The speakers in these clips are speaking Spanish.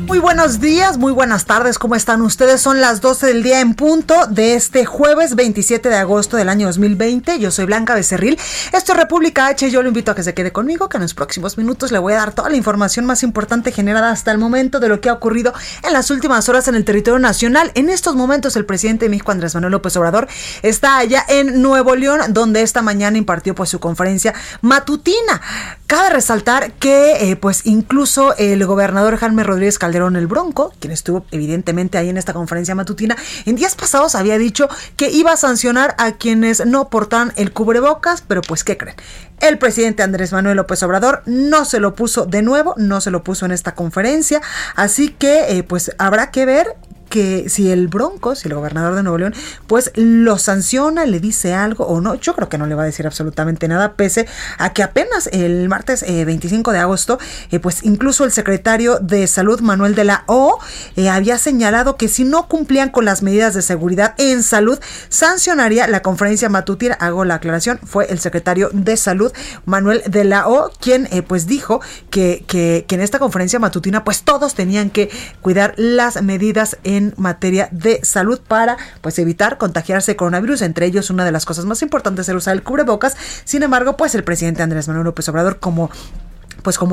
Muy buenos días, muy buenas tardes, ¿cómo están ustedes? Son las 12 del día en punto de este jueves 27 de agosto del año 2020. Yo soy Blanca Becerril, esto es República H, yo lo invito a que se quede conmigo, que en los próximos minutos le voy a dar toda la información más importante generada hasta el momento de lo que ha ocurrido en las últimas horas en el territorio nacional. En estos momentos el presidente de México, Andrés Manuel López Obrador, está allá en Nuevo León, donde esta mañana impartió su conferencia matutina. Cabe resaltar que incluso el gobernador Jaime Rodríguez Calderón, El Bronco, quien estuvo evidentemente ahí en esta conferencia matutina, en días pasados había dicho que iba a sancionar a quienes no portaran el cubrebocas, pero pues ¿qué creen? El presidente Andrés Manuel López Obrador no se lo puso de nuevo, no se lo puso en esta conferencia, así que habrá que ver que si el Bronco, si el gobernador de Nuevo León, pues lo sanciona, le dice algo o no. Yo creo que no le va a decir absolutamente nada, pese a que apenas el martes 25 de agosto, incluso el secretario de Salud, Manuel de la O, había señalado que si no cumplían con las medidas de seguridad en salud, sancionaría la conferencia matutina. Hago la aclaración, fue el secretario de Salud, Manuel de la O, quien dijo que en esta conferencia matutina, pues todos tenían que cuidar las medidas en materia de salud para evitar contagiarse de coronavirus. Entre ellos, una de las cosas más importantes era usar el cubrebocas. Sin embargo, el presidente Andrés Manuel López Obrador, como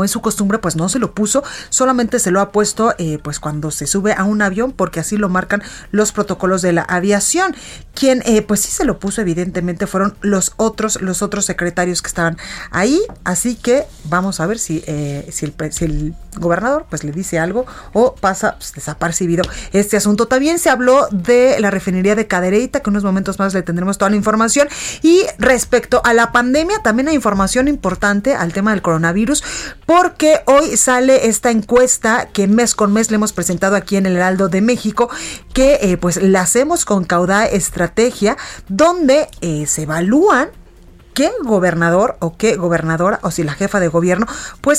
es su costumbre, no se lo puso, solamente se lo ha puesto cuando se sube a un avión, porque así lo marcan los protocolos de la aviación. Quien sí se lo puso evidentemente fueron los otros secretarios que estaban ahí, así que vamos a ver si el gobernador le dice algo o pasa desapercibido este asunto. También se habló de la refinería de Cadereyta, que en unos momentos más le tendremos toda la información, y respecto a la pandemia también hay información importante al tema del coronavirus, porque hoy sale esta encuesta que mes con mes le hemos presentado aquí en el Heraldo de México, que la hacemos con Caudá Estrategia, donde se evalúan qué gobernador o qué gobernadora o si la jefa de gobierno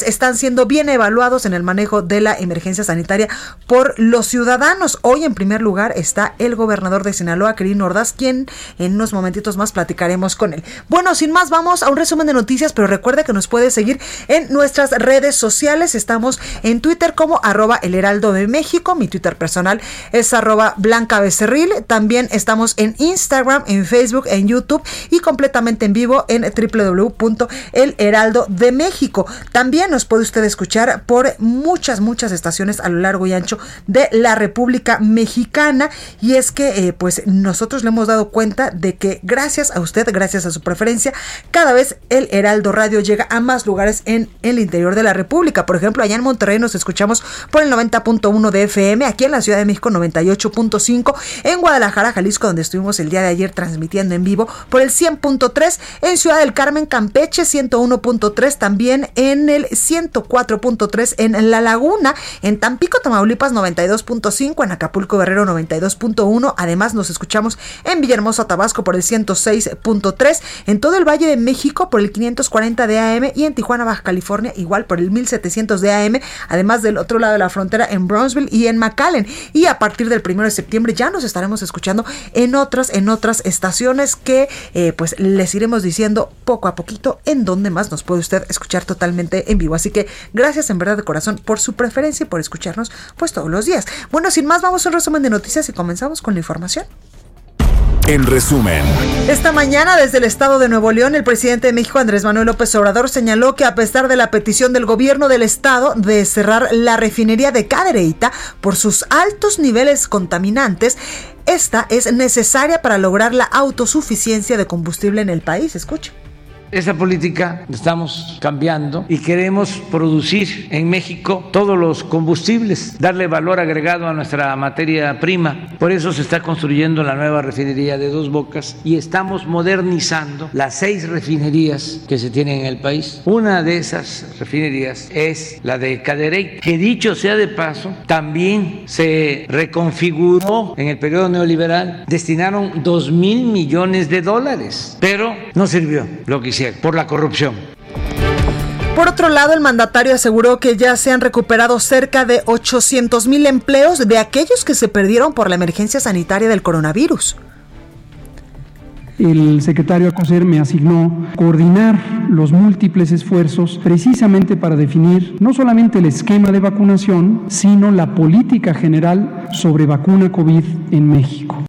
están siendo bien evaluados en el manejo de la emergencia sanitaria por los ciudadanos. Hoy en primer lugar está el gobernador de Sinaloa, Quirino Ordaz, quien en unos momentitos más platicaremos con él. Bueno, sin más, vamos a un resumen de noticias, pero recuerda que nos puede seguir en nuestras redes sociales. Estamos en Twitter como @elheraldodemexico, mi Twitter personal es @blancabecerril, también estamos en Instagram, en Facebook, en YouTube y completamente en vivo en www.elheraldodemexico. También nos puede usted escuchar por muchas estaciones a lo largo y ancho de la República Mexicana, y es que nosotros le hemos dado cuenta de que gracias a usted, gracias a su preferencia, cada vez el Heraldo Radio llega a más lugares en el interior de la República. Por ejemplo, allá en Monterrey nos escuchamos por el 90.1 de FM, aquí en la Ciudad de México 98.5, en Guadalajara, Jalisco, donde estuvimos el día de ayer transmitiendo en vivo, por el 100.3, en Ciudad del Carmen, Campeche, 101.3, también en el 104.3 en La Laguna, en Tampico, Tamaulipas, 92.5, en Acapulco, Guerrero, 92.1. Además, nos escuchamos en Villahermosa, Tabasco, por el 106.3, en todo el Valle de México, por el 540 de AM, y en Tijuana, Baja California, igual por el 1700 de AM, además del otro lado de la frontera, en Brownsville y en McAllen. Y a partir del 1 de septiembre ya nos estaremos escuchando en otras estaciones que les iremos diciendo poco a poquito en donde más nos puede usted escuchar totalmente en vivo. Así que gracias en verdad de corazón por su preferencia y por escucharnos todos los días. Bueno, sin más, vamos a un resumen de noticias y comenzamos con la información. En resumen, esta mañana desde el estado de Nuevo León, el presidente de México, Andrés Manuel López Obrador, señaló que a pesar de la petición del gobierno del estado de cerrar la refinería de Cadereyta por sus altos niveles contaminantes, esta es necesaria para lograr la autosuficiencia de combustible en el país. Escucha. Esa política la estamos cambiando y queremos producir en México todos los combustibles, darle valor agregado a nuestra materia prima. Por eso se está construyendo la nueva refinería de Dos Bocas y estamos modernizando las 6 refinerías que se tienen en el país. Una de esas refinerías es la de Cadereyta, que dicho sea de paso, también se reconfiguró en el periodo neoliberal. Destinaron $2,000 millones, pero no sirvió lo que hicieron por la corrupción. Por otro lado, el mandatario aseguró que ya se han recuperado cerca de 800,000 empleos de aquellos que se perdieron por la emergencia sanitaria del coronavirus. El secretario Acocer me asignó coordinar los múltiples esfuerzos precisamente para definir no solamente el esquema de vacunación, sino la política general sobre vacuna COVID en México.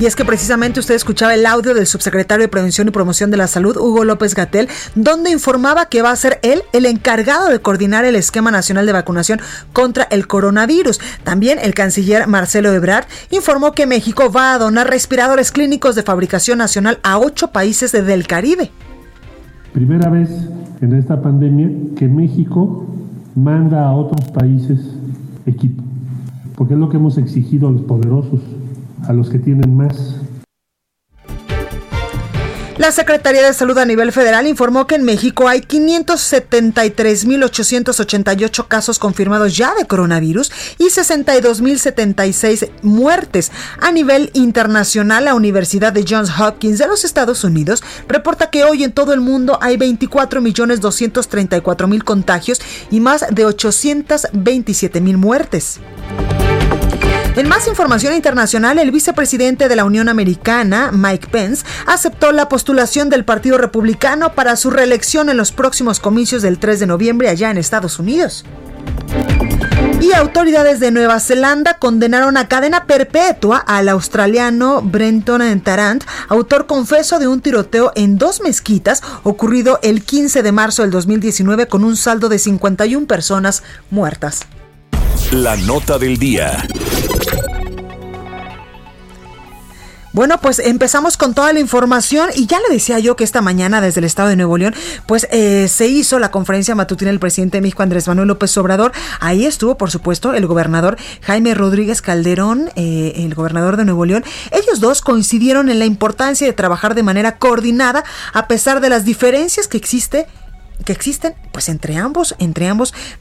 Y es que precisamente usted escuchaba el audio del subsecretario de Prevención y Promoción de la Salud, Hugo López-Gatell, donde informaba que va a ser él el encargado de coordinar el esquema nacional de vacunación contra el coronavirus. También el canciller Marcelo Ebrard informó que México va a donar respiradores clínicos de fabricación nacional a 8 países del Caribe. Primera vez en esta pandemia que México manda a otros países equipo, porque es lo que hemos exigido a los poderosos, a los que tienen más. La Secretaría de Salud a nivel federal informó que en México hay 573,888 casos confirmados ya de coronavirus y 62,076 muertes. A nivel internacional, la Universidad de Johns Hopkins de los Estados Unidos reporta que hoy en todo el mundo hay 24,234,000 contagios y más de 827,000 muertes. En más información internacional, el vicepresidente de la Unión Americana, Mike Pence, aceptó la postulación del Partido Republicano para su reelección en los próximos comicios del 3 de noviembre allá en Estados Unidos. Y autoridades de Nueva Zelanda condenaron a cadena perpetua al australiano Brenton Tarrant, autor confeso de un tiroteo en 2 mezquitas ocurrido el 15 de marzo del 2019 con un saldo de 51 personas muertas. La nota del día. Bueno, pues empezamos con toda la información y ya le decía yo que esta mañana desde el estado de Nuevo León, pues se hizo la conferencia matutina del presidente de México, Andrés Manuel López Obrador. Ahí estuvo, por supuesto, el gobernador Jaime Rodríguez Calderón, el gobernador de Nuevo León. Ellos dos coincidieron en la importancia de trabajar de manera coordinada a pesar de las diferencias que existen pues entre ambos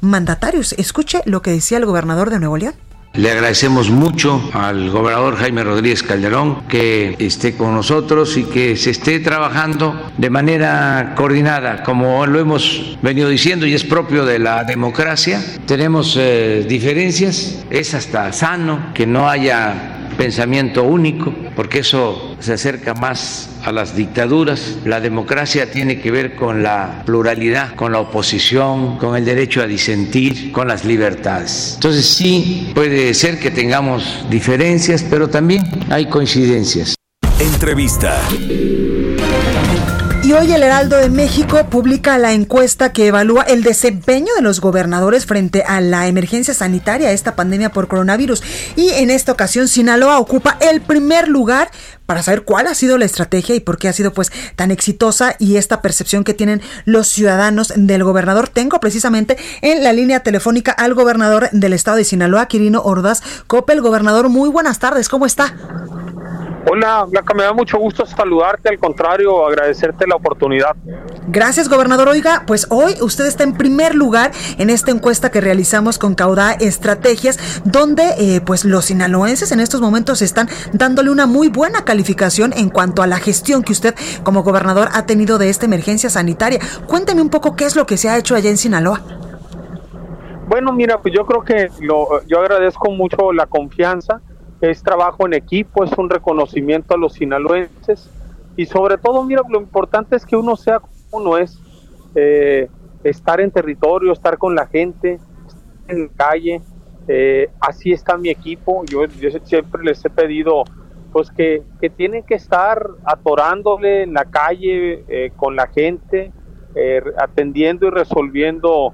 mandatarios. Escuche lo que decía el gobernador de Nuevo León. Le agradecemos mucho al gobernador Jaime Rodríguez Calderón que esté con nosotros y que se esté trabajando de manera coordinada, como lo hemos venido diciendo y es propio de la democracia. Tenemos diferencias, es hasta sano que no haya pensamiento único, porque eso se acerca más a las dictaduras. La democracia tiene que ver con la pluralidad, con la oposición, con el derecho a disentir, con las libertades. Entonces sí, puede ser que tengamos diferencias, pero también hay coincidencias. Entrevista. Y hoy el Heraldo de México publica la encuesta que evalúa el desempeño de los gobernadores frente a la emergencia sanitaria, esta pandemia por coronavirus. Y en esta ocasión Sinaloa ocupa el primer lugar para saber cuál ha sido la estrategia y por qué ha sido pues tan exitosa y esta percepción que tienen los ciudadanos del gobernador. Tengo precisamente en la línea telefónica al gobernador del estado de Sinaloa, Quirino Ordaz Coppel. Gobernador, muy buenas tardes, ¿cómo está? Hola, Blanca, me da mucho gusto saludarte, al contrario, agradecerte la oportunidad. Gracias, gobernador. Oiga, pues hoy usted está en primer lugar en esta encuesta que realizamos con Caudá Estrategias, donde pues los sinaloenses en estos momentos están dándole una muy buena calificación en cuanto a la gestión que usted como gobernador ha tenido de esta emergencia sanitaria. Cuénteme un poco qué es lo que se ha hecho allá en Sinaloa. Bueno, mira, pues yo creo que yo agradezco mucho la confianza. Es trabajo en equipo, es un reconocimiento a los sinaloenses y sobre todo, mira, lo importante es que uno sea como uno es, estar en territorio, estar con la gente, estar en la calle. Así está mi equipo. Yo siempre les he pedido pues que tienen que estar atorándole en la calle, con la gente, atendiendo y resolviendo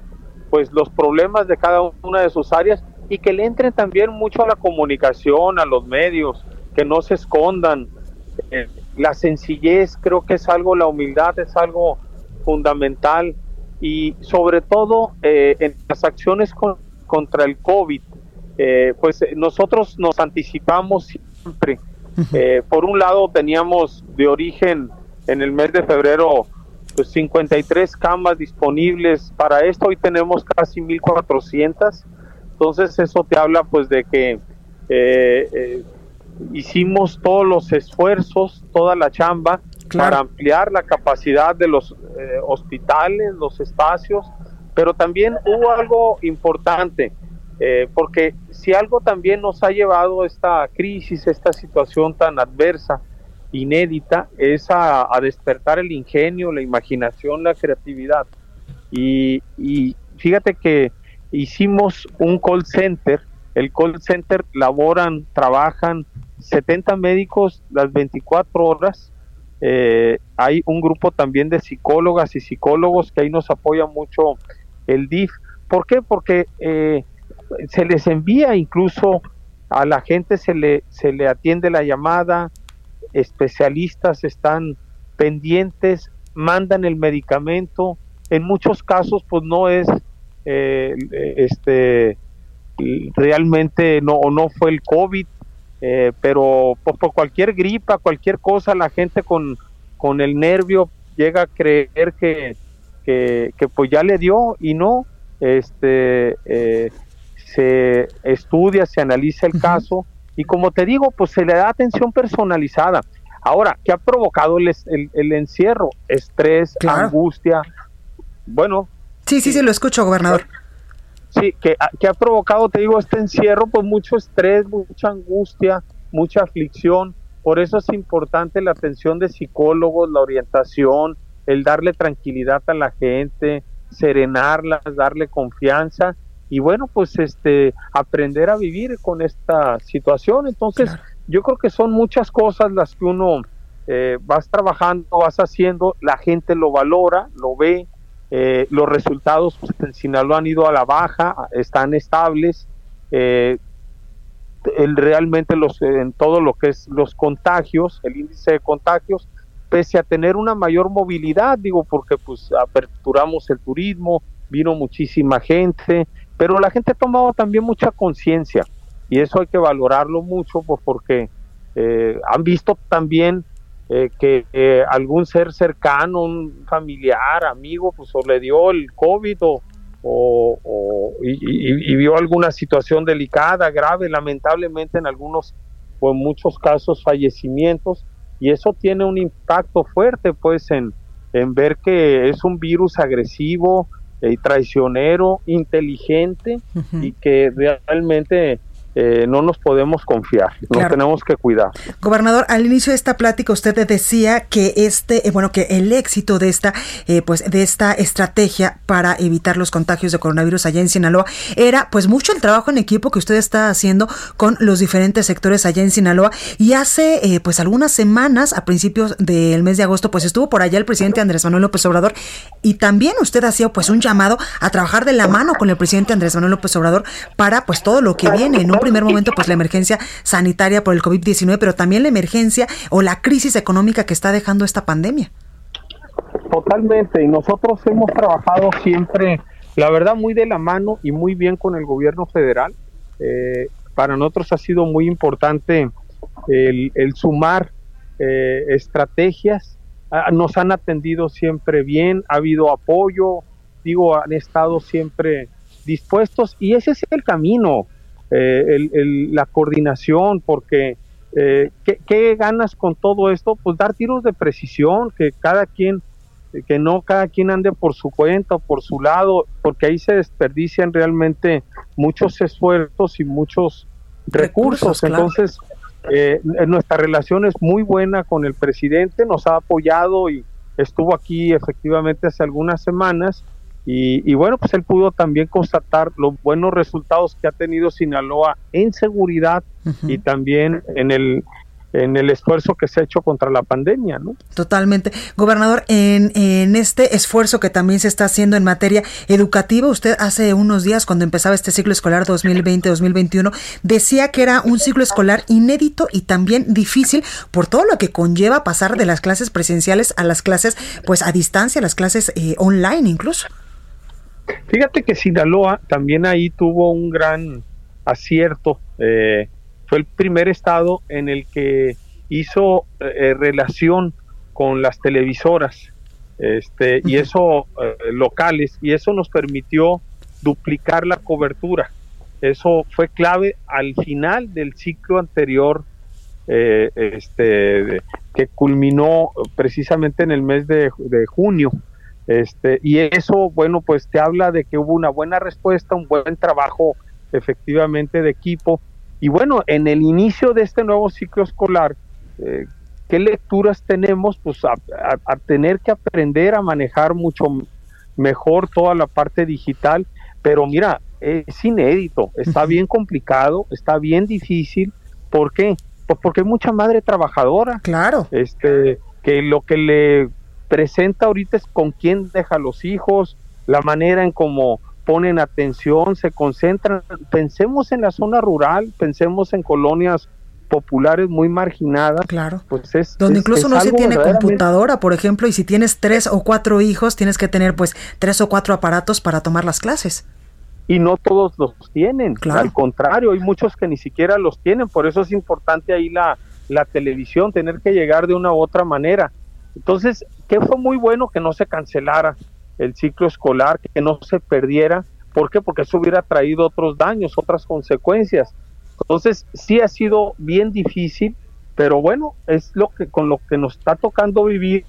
pues los problemas de cada una de sus áreas, y que le entren también mucho a la comunicación, a los medios, que no se escondan. La sencillez creo que es algo, la humildad es algo fundamental, y sobre todo en las acciones contra el COVID, pues nosotros nos anticipamos siempre. Por un lado teníamos de origen en el mes de febrero pues 53 camas disponibles para esto, hoy tenemos casi 1,400, entonces eso te habla pues de que hicimos todos los esfuerzos, toda la chamba, claro, para ampliar la capacidad de los hospitales, los espacios, pero también hubo algo importante, porque si algo también nos ha llevado esta crisis, esta situación tan adversa, inédita, es a despertar el ingenio, la imaginación, la creatividad. Y fíjate que hicimos un call center, el call center laboran, trabajan 70 médicos las 24 horas, hay un grupo también de psicólogas y psicólogos que ahí nos apoya mucho el DIF. ¿Por qué? Porque se les envía, incluso a la gente se le atiende la llamada, especialistas están pendientes, mandan el medicamento, en muchos casos pues no es realmente no fue el COVID, pero por cualquier gripa, cualquier cosa, la gente con el nervio llega a creer que pues ya le dio, y no, se estudia, se analiza el caso, y como te digo, pues se le da atención personalizada. Ahora, ¿qué ha provocado el encierro? Estrés, claro, angustia, bueno. Sí, lo escucho, gobernador. Sí, que ha provocado, te digo, este encierro, pues mucho estrés, mucha angustia, mucha aflicción. Por eso es importante la atención de psicólogos, la orientación, el darle tranquilidad a la gente, serenarlas, darle confianza. Y bueno, pues aprender a vivir con esta situación. Entonces, claro, yo creo que son muchas cosas las que uno vas trabajando, vas haciendo, la gente lo valora, lo ve, los resultados pues, en Sinaloa han ido a la baja, están estables, realmente en todo lo que es los contagios, el índice de contagios, pese a tener una mayor movilidad, digo, porque pues aperturamos el turismo, vino muchísima gente, pero la gente ha tomado también mucha conciencia, y eso hay que valorarlo mucho, pues porque han visto también que algún ser cercano, un familiar, amigo, pues o le dio el COVID y vio alguna situación delicada, grave, lamentablemente en algunos o en muchos casos fallecimientos, y eso tiene un impacto fuerte pues en ver que es un virus agresivo, traicionero, inteligente, uh-huh, y que realmente no nos podemos confiar, claro, nos tenemos que cuidar. Gobernador, al inicio de esta plática usted decía que que el éxito de esta estrategia para evitar los contagios de coronavirus allá en Sinaloa era pues mucho el trabajo en equipo que usted está haciendo con los diferentes sectores allá en Sinaloa, y hace pues algunas semanas, a principios del mes de agosto, pues estuvo por allá el presidente Andrés Manuel López Obrador, y también usted hacía pues un llamado a trabajar de la mano con el presidente Andrés Manuel López Obrador para pues todo lo que viene, ¿no? Primer momento pues la emergencia sanitaria por el COVID-19, pero también la emergencia o la crisis económica que está dejando esta pandemia. Totalmente, y nosotros hemos trabajado siempre, la verdad, muy de la mano y muy bien con el gobierno federal. Para nosotros ha sido muy importante el sumar estrategias, nos han atendido siempre bien, ha habido apoyo, digo, han estado siempre dispuestos, y ese es el camino. La coordinación, porque ¿qué ganas con todo esto? Pues dar tiros de precisión, que cada quien ande por su cuenta, por su lado, porque ahí se desperdician realmente muchos esfuerzos y muchos recursos. Claro. Entonces, nuestra relación es muy buena con el presidente, nos ha apoyado y estuvo aquí efectivamente hace algunas semanas. Y bueno, pues él pudo también constatar los buenos resultados que ha tenido Sinaloa en seguridad, uh-huh, y también en el en el esfuerzo que se ha hecho contra la pandemia, ¿no? Totalmente. Gobernador, en este esfuerzo que también se está haciendo en materia educativa, usted hace unos días, cuando empezaba este ciclo escolar 2020-2021, decía que era un ciclo escolar inédito y también difícil por todo lo que conlleva pasar de las clases presenciales a las clases, pues, a distancia, a las clases online incluso. Fíjate que Sinaloa también ahí tuvo un gran acierto. Fue el primer estado en el que hizo relación con las televisoras y eso locales, y eso nos permitió duplicar la cobertura. Eso fue clave al final del ciclo anterior que culminó precisamente en el mes de junio. Y eso, bueno, pues te habla de que hubo una buena respuesta, un buen trabajo efectivamente de equipo. Y bueno, en el inicio de este nuevo ciclo escolar, ¿qué lecturas tenemos? Pues a tener que aprender a manejar mucho mejor toda la parte digital, pero mira, es inédito, está bien complicado, está bien difícil. ¿Por qué? Pues porque hay mucha madre trabajadora. Claro. Que lo que le presenta ahorita es con quién deja los hijos, la manera en cómo ponen atención, se concentran. Pensemos en la zona rural, pensemos en colonias populares muy marginadas. Claro. Pues donde incluso no se tiene computadora, por ejemplo, y si tienes 3 o 4 hijos, tienes que tener pues 3 o 4 aparatos para tomar las clases. Y no todos los tienen. Claro. Al contrario, hay muchos que ni siquiera los tienen, por eso es importante ahí la televisión, tener que llegar de una u otra manera. Entonces, que fue muy bueno que no se cancelara el ciclo escolar, que no se perdiera. ¿Por qué? Porque eso hubiera traído otros daños, otras consecuencias. Entonces, sí ha sido bien difícil, pero bueno, es con lo que nos está tocando vivir,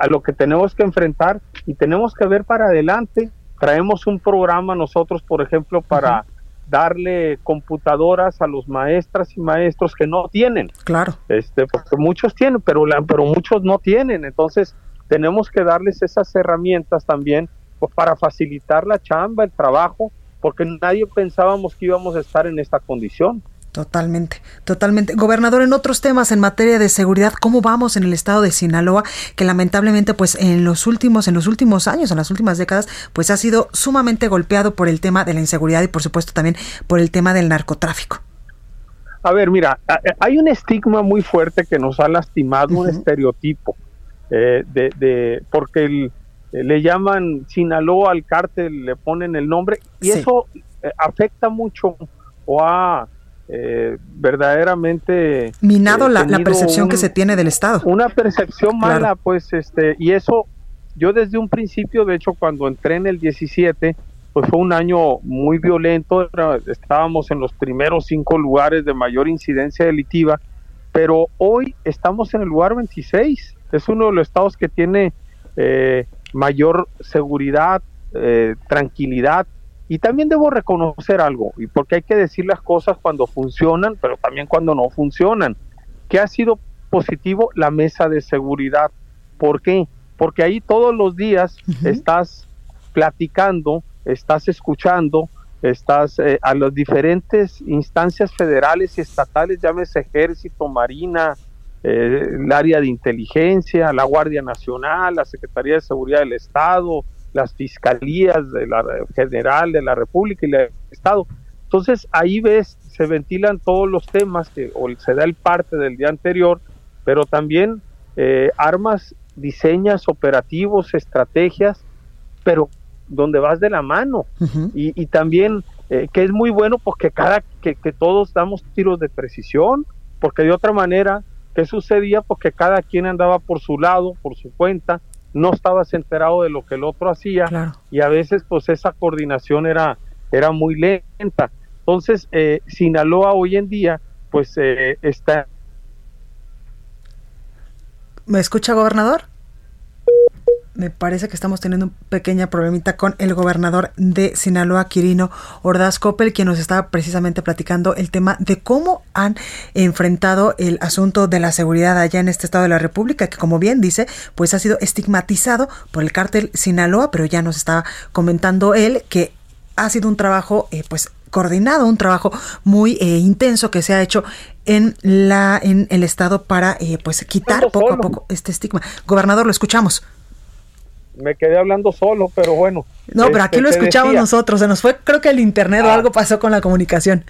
a lo que tenemos que enfrentar y tenemos que ver para adelante. Traemos un programa nosotros, por ejemplo, para darle computadoras a los maestras y maestros que no tienen. Claro. Porque muchos tienen, pero muchos no tienen. Entonces, tenemos que darles esas herramientas también, pues, para facilitar la chamba, el trabajo, porque nadie pensábamos que íbamos a estar en esta condición. Totalmente, totalmente. Gobernador, en otros temas en materia de seguridad, ¿cómo vamos en el estado de Sinaloa? Que lamentablemente, pues, en los últimos años, en las últimas décadas, pues ha sido sumamente golpeado por el tema de la inseguridad y, por supuesto, también por el tema del narcotráfico. A ver, mira, hay un estigma muy fuerte que nos ha lastimado, un estereotipo. Porque le llaman Sinaloa al cártel, le ponen el nombre, y eso afecta mucho o ha verdaderamente minado la percepción que se tiene del estado, una percepción mala. Claro. Pues y eso, yo desde un principio, de hecho, cuando entré en el 17, pues fue un año muy violento, estábamos en los primeros 5 lugares de mayor incidencia delictiva, pero hoy estamos en el lugar 26. Es uno de los estados que tiene mayor seguridad, tranquilidad. Y también debo reconocer algo, y porque hay que decir las cosas cuando funcionan, pero también cuando no funcionan. ¿Qué ha sido positivo? La mesa de seguridad. ¿Por qué? Porque ahí todos los días estás platicando, estás escuchando, estás a las diferentes instancias federales y estatales, llámese Ejército, Marina, el área de inteligencia, la Guardia Nacional, la Secretaría de Seguridad del Estado, las fiscalías de la General de la República y del Estado. Entonces ahí ves, se ventilan todos los temas que o se da el parte del día anterior, pero también armas, diseñas, operativos, estrategias, pero donde vas de la mano. Y también que es muy bueno porque que todos damos tiros de precisión, porque de otra manera, ¿qué sucedía? Porque cada quien andaba por su lado, por su cuenta, no estabas enterado de lo que el otro hacía. Claro. Y a veces pues esa coordinación era muy lenta. Entonces Sinaloa hoy en día pues está... ¿Me escucha, gobernador? Me parece que estamos teniendo un pequeño problemita con el gobernador de Sinaloa, Quirino Ordaz Coppel, quien nos estaba precisamente platicando el tema de cómo han enfrentado el asunto de la seguridad allá en este estado de la República, que, como bien dice, pues ha sido estigmatizado por el cártel Sinaloa, pero ya nos estaba comentando él que ha sido un trabajo pues coordinado, un trabajo muy intenso que se ha hecho en el estado para pues quitar poco a poco este estigma. Gobernador, lo escuchamos. Me quedé hablando solo, pero bueno. No, pero aquí lo escuchamos nosotros, se nos fue, creo que el internet o algo pasó con la comunicación.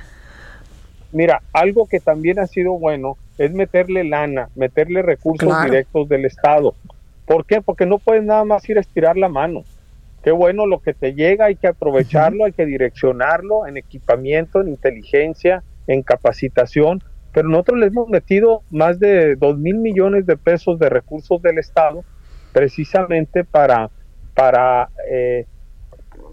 Mira, algo que también ha sido bueno es meterle lana, meterle recursos directos del Estado. ¿Por qué? Porque no puedes nada más ir a estirar la mano. Qué bueno lo que te llega, hay que aprovecharlo, hay que direccionarlo en equipamiento, en inteligencia, en capacitación, pero nosotros le hemos metido más de 2,000 millones de pesos de recursos del Estado precisamente para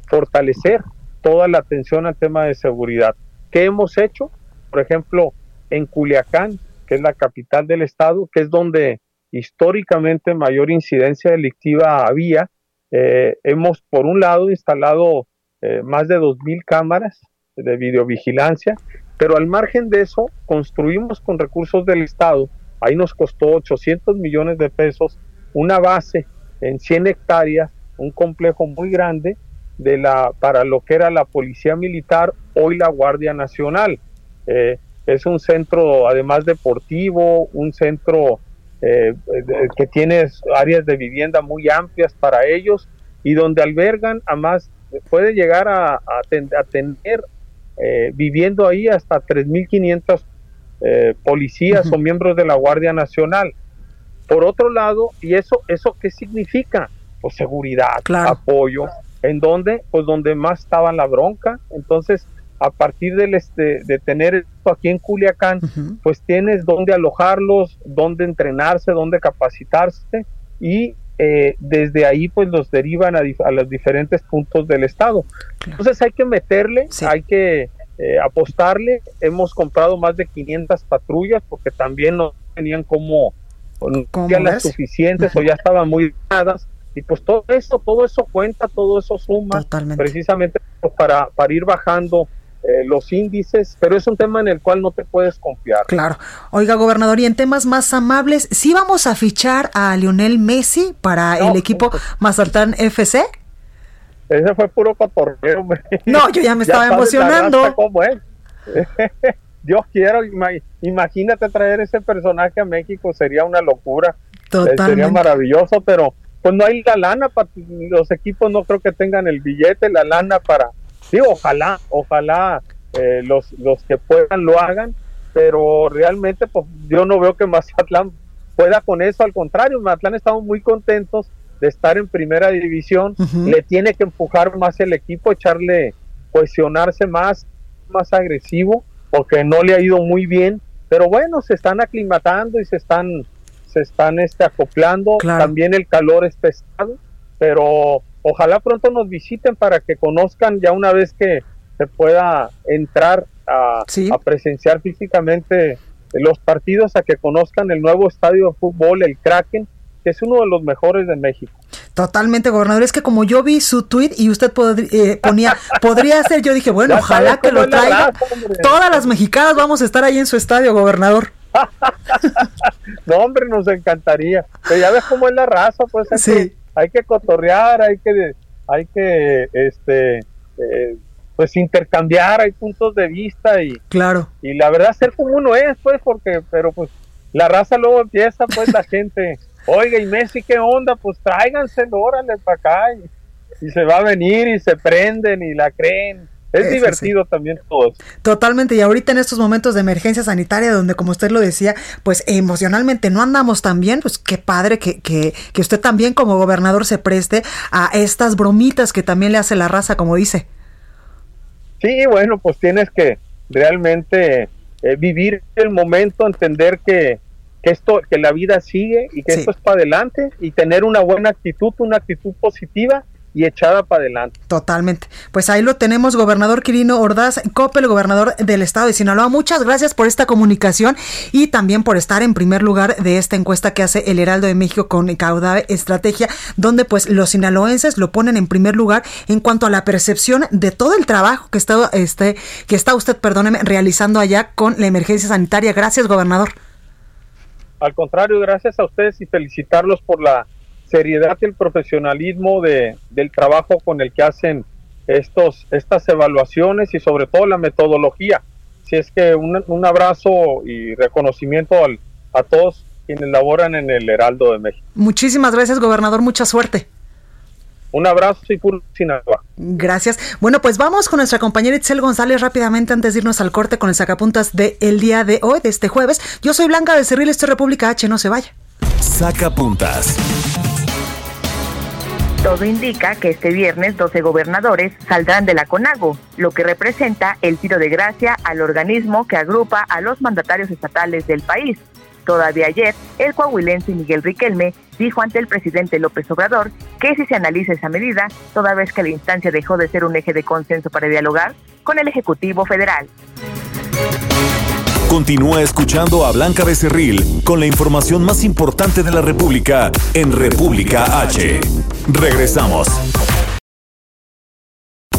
fortalecer toda la atención al tema de seguridad. ¿Qué hemos hecho? Por ejemplo, en Culiacán, que es la capital del estado, que es donde históricamente mayor incidencia delictiva había, hemos por un lado instalado más de 2,000 cámaras de videovigilancia, pero al margen de eso construimos con recursos del estado, ahí nos costó 800 millones de pesos, una base en 100 hectáreas, un complejo muy grande para lo que era la Policía Militar, hoy la Guardia Nacional. Es un centro, además deportivo, un centro que tiene áreas de vivienda muy amplias para ellos y donde albergan, además, puede llegar a tener viviendo ahí hasta 3,500 policías o miembros de la Guardia Nacional. Por otro lado, ¿y eso qué significa? Pues seguridad, apoyo. ¿En dónde? Pues donde más estaba la bronca. Entonces, a partir de tener esto aquí en Culiacán, pues tienes dónde alojarlos, dónde entrenarse, dónde capacitarse y desde ahí pues los derivan a los diferentes puntos del estado. Entonces hay que meterle, hay que apostarle. Hemos comprado más de 500 patrullas porque también no tenían no eran las suficientes o ya estaban muy dadas, y pues todo eso cuenta, todo eso suma. Totalmente. Precisamente para ir bajando los índices, pero es un tema en el cual no te puedes confiar. Claro. Oiga, gobernador, y en temas más amables, ¿sí vamos a fichar a Lionel Messi para el equipo Mazatlán FC? Ese fue puro cotorreo, hombre. No, yo ya me estaba emocionando. ¿Cómo es? Dios quiera, imagínate traer ese personaje a México, sería una locura. Totalmente. Sería maravilloso, pero pues no hay la lana, los equipos no creo que tengan el billete, la lana para... Sí, ojalá los que puedan lo hagan, pero realmente pues yo no veo que Mazatlán pueda con eso, al contrario, Mazatlán estamos muy contentos de estar en primera división, le tiene que empujar más el equipo, cohesionarse más agresivo, porque no le ha ido muy bien, pero bueno, se están aclimatando y se están acoplando, también el calor está pesado, pero ojalá pronto nos visiten para que conozcan ya una vez que se pueda entrar a presenciar físicamente los partidos, a que conozcan el nuevo estadio de fútbol, el Kraken, que es uno de los mejores de México. Totalmente, gobernador, es que como yo vi su tuit y usted ponía, podría ser, yo dije, bueno, ojalá que lo traiga. Todas las mexicanas vamos a estar ahí en su estadio, gobernador. No, hombre, nos encantaría. Pero ya ves cómo es la raza, pues hay que cotorrear, hay que intercambiar, hay puntos de vista y la verdad ser como uno es, pues, pero la raza luego empieza, pues, la gente, oiga, y Messi, ¿qué onda? Pues tráiganselo, órale, para acá, y se va a venir, y se prenden, y la creen. Es divertido también todo. Totalmente, y ahorita en estos momentos de emergencia sanitaria, donde como usted lo decía, pues emocionalmente no andamos tan bien, pues qué padre que usted también como gobernador se preste a estas bromitas que también le hace la raza, como dice. Sí, bueno, pues tienes que realmente vivir el momento, entender que la vida sigue y que esto es para adelante, y tener una buena actitud, una actitud positiva y echada para adelante. Totalmente. Pues ahí lo tenemos, gobernador Quirino Ordaz Coppel, gobernador del estado de Sinaloa. Muchas gracias por esta comunicación y también por estar en primer lugar de esta encuesta que hace el Heraldo de México con Caudá Estrategia, donde pues los sinaloenses lo ponen en primer lugar en cuanto a la percepción de todo el trabajo que está usted, perdóneme, realizando allá con la emergencia sanitaria. Gracias, gobernador. Al contrario, gracias a ustedes y felicitarlos por la seriedad y el profesionalismo del trabajo con el que hacen estas evaluaciones y sobre todo la metodología. Si es que un abrazo y reconocimiento a todos quienes laboran en el Heraldo de México. Muchísimas gracias, gobernador, mucha suerte. Un abrazo y puro Sinaloa. Gracias. Bueno, pues vamos con nuestra compañera Itzel González rápidamente antes de irnos al corte con el sacapuntas del día de hoy, de este jueves. Yo soy Blanca Becerril, esto es República H, no se vaya. Sacapuntas. Todo indica que este viernes 12 gobernadores saldrán de la CONAGO, lo que representa el tiro de gracia al organismo que agrupa a los mandatarios estatales del país. Todavía ayer, el coahuilense Miguel Riquelme dijo ante el presidente López Obrador que si se analiza esa medida, toda vez que la instancia dejó de ser un eje de consenso para dialogar con el Ejecutivo Federal. Continúa escuchando a Blanca Becerril con la información más importante de la República en República H. Regresamos.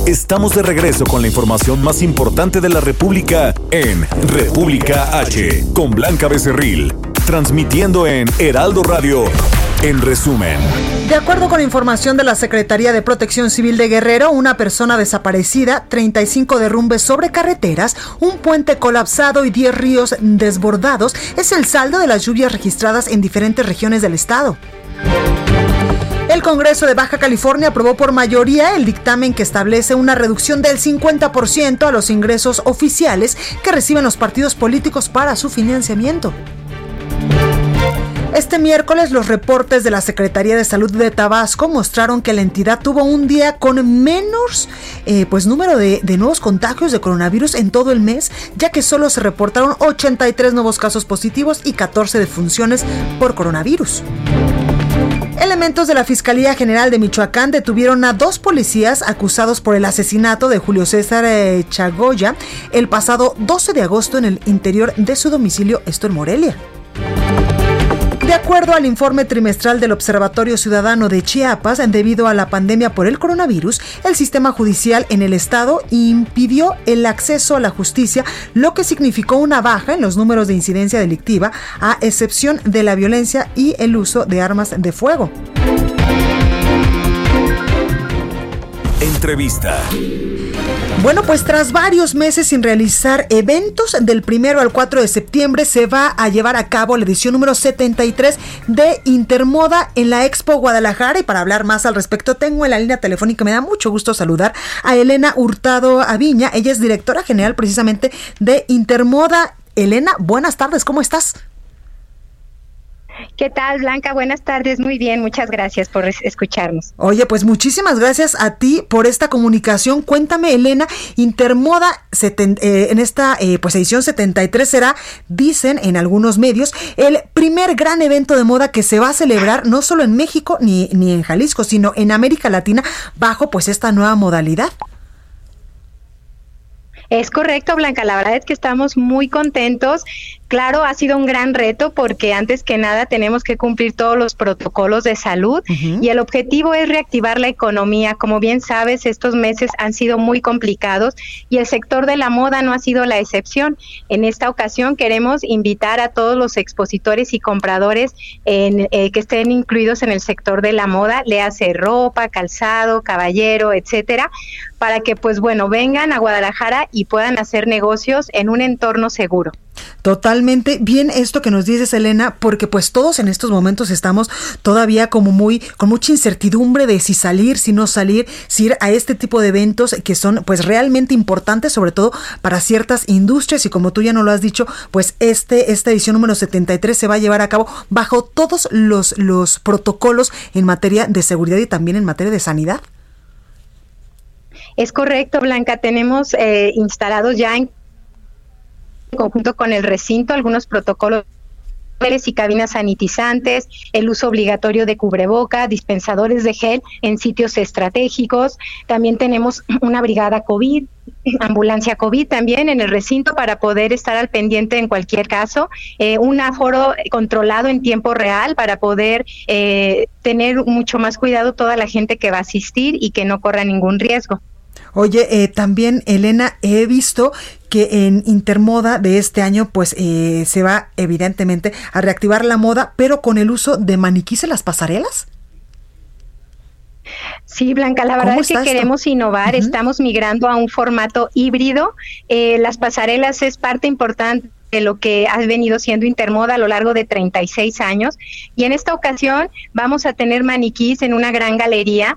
Estamos de regreso con la información más importante de la República en República H con Blanca Becerril, transmitiendo en Heraldo Radio. En resumen, de acuerdo con información de la Secretaría de Protección Civil de Guerrero, una persona desaparecida, 35 derrumbes sobre carreteras, un puente colapsado y 10 ríos desbordados es el saldo de las lluvias registradas en diferentes regiones del estado. El Congreso de Baja California aprobó por mayoría el dictamen que establece una reducción del 50% a los ingresos oficiales que reciben los partidos políticos para su financiamiento. Este miércoles, los reportes de la Secretaría de Salud de Tabasco mostraron que la entidad tuvo un día con menos número de nuevos contagios de coronavirus en todo el mes, ya que solo se reportaron 83 nuevos casos positivos y 14 defunciones por coronavirus. Elementos de la Fiscalía General de Michoacán detuvieron a 2 policías acusados por el asesinato de Julio César Chagoya el pasado 12 de agosto en el interior de su domicilio, esto en Morelia. De acuerdo al informe trimestral del Observatorio Ciudadano de Chiapas, debido a la pandemia por el coronavirus, el sistema judicial en el estado impidió el acceso a la justicia, lo que significó una baja en los números de incidencia delictiva, a excepción de la violencia y el uso de armas de fuego. Entrevista. Bueno, pues tras varios meses sin realizar eventos, del 1 al 4 de septiembre se va a llevar a cabo la edición número 73 de Intermoda en la Expo Guadalajara, y para hablar más al respecto tengo en la línea telefónica, me da mucho gusto saludar a Elena Hurtado Aviña, ella es directora general precisamente de Intermoda. Elena, buenas tardes, ¿cómo estás? ¿Qué tal, Blanca? Buenas tardes, muy bien, muchas gracias por escucharnos. Oye, pues muchísimas gracias a ti por esta comunicación. Cuéntame, Elena, Intermoda en esta edición 73 será, dicen en algunos medios, el primer gran evento de moda que se va a celebrar no solo en México ni en Jalisco, sino en América Latina bajo esta nueva modalidad. Es correcto, Blanca, la verdad es que estamos muy contentos. Claro, ha sido un gran reto porque antes que nada tenemos que cumplir todos los protocolos de salud y el objetivo es reactivar la economía. Como bien sabes, estos meses han sido muy complicados y el sector de la moda no ha sido la excepción. En esta ocasión queremos invitar a todos los expositores y compradores que estén incluidos en el sector de la moda, le hace ropa, calzado, caballero, etcétera, para que vengan a Guadalajara y puedan hacer negocios en un entorno seguro. Totalmente bien esto que nos dices, Elena, porque todos en estos momentos estamos todavía con mucha incertidumbre de si salir, si no salir, si ir a este tipo de eventos que son realmente importantes, sobre todo para ciertas industrias, y como tú ya nos lo has dicho, esta edición número 73 se va a llevar a cabo bajo todos los protocolos en materia de seguridad y también en materia de sanidad. Es correcto, Blanca, tenemos instalados ya en conjunto con el recinto algunos protocolos y cabinas sanitizantes, el uso obligatorio de cubreboca, dispensadores de gel en sitios estratégicos. También tenemos una brigada COVID, ambulancia COVID también en el recinto para poder estar al pendiente en cualquier caso, un aforo controlado en tiempo real para poder tener mucho más cuidado toda la gente que va a asistir y que no corra ningún riesgo. Oye, también, Elena, he visto que en Intermoda de este año se va evidentemente a reactivar la moda, pero con el uso de maniquís en las pasarelas. Sí, Blanca, la verdad es que queremos innovar, estamos migrando a un formato híbrido, las pasarelas es parte importante de lo que ha venido siendo Intermoda a lo largo de 36 años, y en esta ocasión vamos a tener maniquís en una gran galería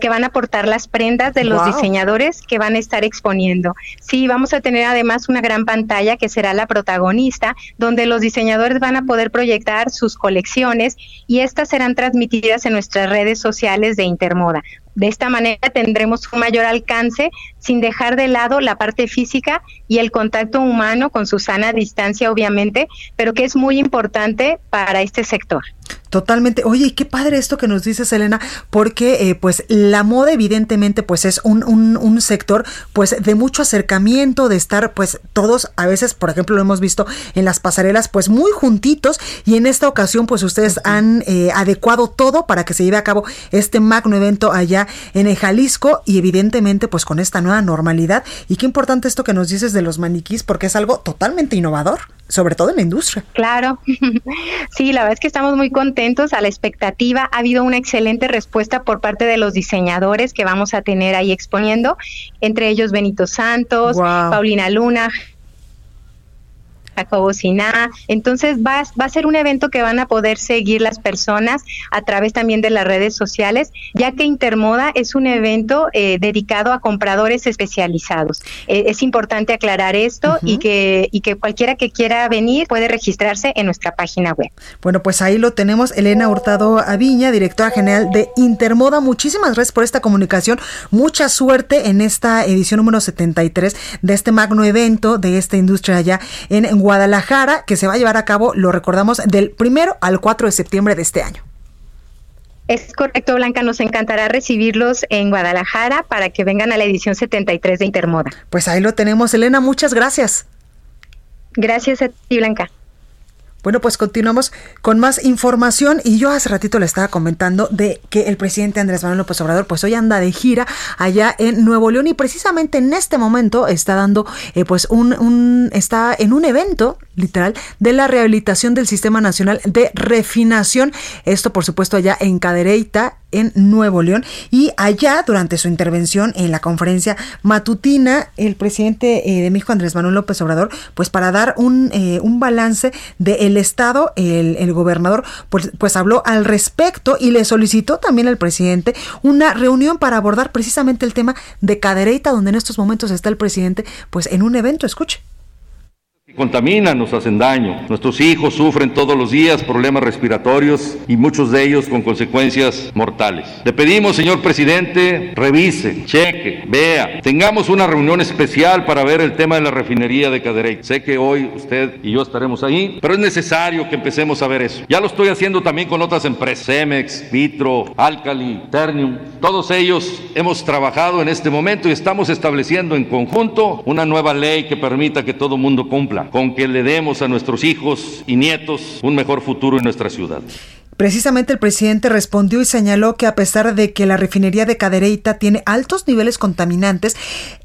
que van a aportar las prendas de los diseñadores que van a estar exponiendo. Sí, vamos a tener además una gran pantalla que será la protagonista, donde los diseñadores van a poder proyectar sus colecciones y estas serán transmitidas en nuestras redes sociales de Intermoda. De esta manera tendremos un mayor alcance sin dejar de lado la parte física y el contacto humano con su sana distancia, obviamente, pero que es muy importante para este sector. Totalmente. Oye, y qué padre esto que nos dices, Elena, porque pues la moda evidentemente pues es un sector pues de mucho acercamiento, de estar pues todos a veces, por ejemplo, lo hemos visto en las pasarelas pues muy juntitos, y en esta ocasión pues ustedes han adecuado todo para que se lleve a cabo este magno evento allá en el Jalisco, y evidentemente pues con esta nueva normalidad. Y qué importante esto que nos dices de los maniquís, porque es algo totalmente innovador, sobre todo en la industria. Claro, sí, la verdad es que estamos muy contentos, a la expectativa. Ha habido una excelente respuesta por parte de los diseñadores que vamos a tener ahí exponiendo, entre ellos Benito Santos, Paulina Luna, Jacobo Siná. Entonces va a ser un evento que van a poder seguir las personas a través también de las redes sociales, ya que Intermoda es un evento dedicado a compradores especializados. Es importante aclarar esto y que cualquiera que quiera venir puede registrarse en nuestra página web. Bueno, pues ahí lo tenemos. Elena Hurtado Aviña, directora general de Intermoda, muchísimas gracias por esta comunicación. Mucha suerte en esta edición número 73 de este magno evento de esta industria allá en Guadalajara, que se va a llevar a cabo, lo recordamos, del 1 al 4 de septiembre de este año. Es correcto, Blanca, nos encantará recibirlos en Guadalajara para que vengan a la edición 73 de Intermoda. Pues ahí lo tenemos, Elena, muchas gracias. Gracias a ti, Blanca. Bueno, pues continuamos con más información, y yo hace ratito le estaba comentando de que el presidente Andrés Manuel López Obrador pues hoy anda de gira allá en Nuevo León, y precisamente en este momento está dando pues está en un evento literal de la rehabilitación del Sistema Nacional de Refinación, esto por supuesto allá en Cadereyta, en Nuevo León. Y allá, durante su intervención en la conferencia matutina, el presidente de México, Andrés Manuel López Obrador, pues para dar un balance del estado, el gobernador pues habló al respecto, y le solicitó también al presidente una reunión para abordar precisamente el tema de Cadereyta, donde en estos momentos está el presidente pues en un evento. Escuche. Contaminan, nos hacen daño. Nuestros hijos sufren todos los días problemas respiratorios, y muchos de ellos con consecuencias mortales. Le pedimos, señor presidente, revise, cheque, vea. Tengamos una reunión especial para ver el tema de la refinería de Cadereyta. Sé que hoy usted y yo estaremos ahí, pero es necesario que empecemos a ver eso. Ya lo estoy haciendo también con otras empresas. Cemex, Vitro, Alcali, Ternium. Todos ellos hemos trabajado en este momento y estamos estableciendo en conjunto una nueva ley que permita que todo mundo cumpla, con que le demos a nuestros hijos y nietos un mejor futuro en nuestra ciudad. Precisamente el presidente respondió y señaló que a pesar de que la refinería de Cadereyta tiene altos niveles contaminantes,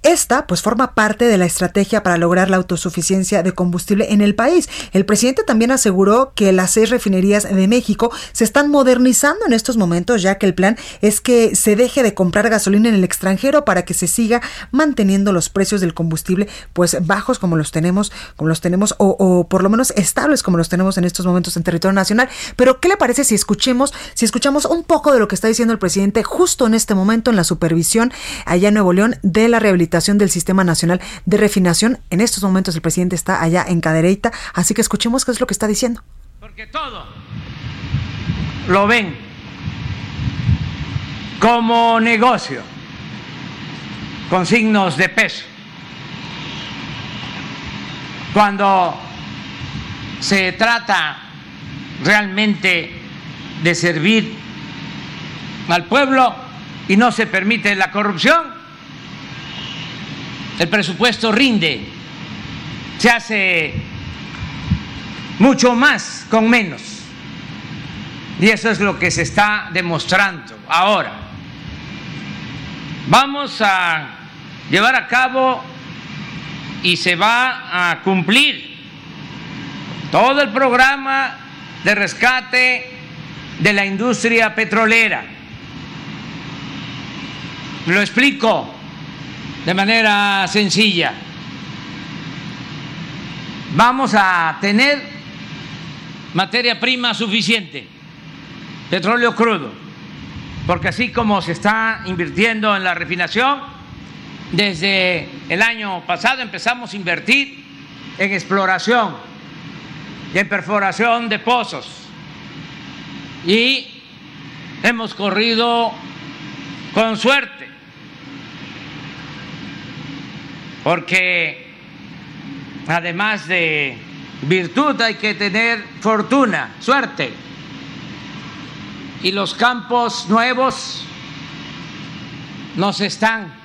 esta pues forma parte de la estrategia para lograr la autosuficiencia de combustible en el país. El presidente también aseguró que las 6 refinerías de México se están modernizando en estos momentos, ya que el plan es que se deje de comprar gasolina en el extranjero para que se siga manteniendo los precios del combustible pues bajos como los tenemos o por lo menos estables como los tenemos en estos momentos en territorio nacional. Pero ¿qué le parece si escuchamos un poco de lo que está diciendo el presidente justo en este momento en la supervisión allá en Nuevo León de la rehabilitación del Sistema Nacional de Refinación? En estos momentos el presidente está allá en Cadereyta, así que escuchemos qué es lo que está diciendo. Porque todo lo ven como negocio, con signos de peso. Cuando se trata realmente de servir al pueblo y no se permite la corrupción, el presupuesto rinde, se hace mucho más con menos, y eso es lo que se está demostrando ahora. Vamos a llevar a cabo y se va a cumplir todo el programa de rescate de la industria petrolera, Lo explico de manera sencilla. Vamos a tener materia prima suficiente, petróleo crudo, porque así como se está invirtiendo en la refinación, desde el año pasado empezamos a invertir en exploración y en perforación de pozos y hemos corrido con suerte, porque además de virtud hay que tener fortuna, suerte. Y los campos nuevos nos están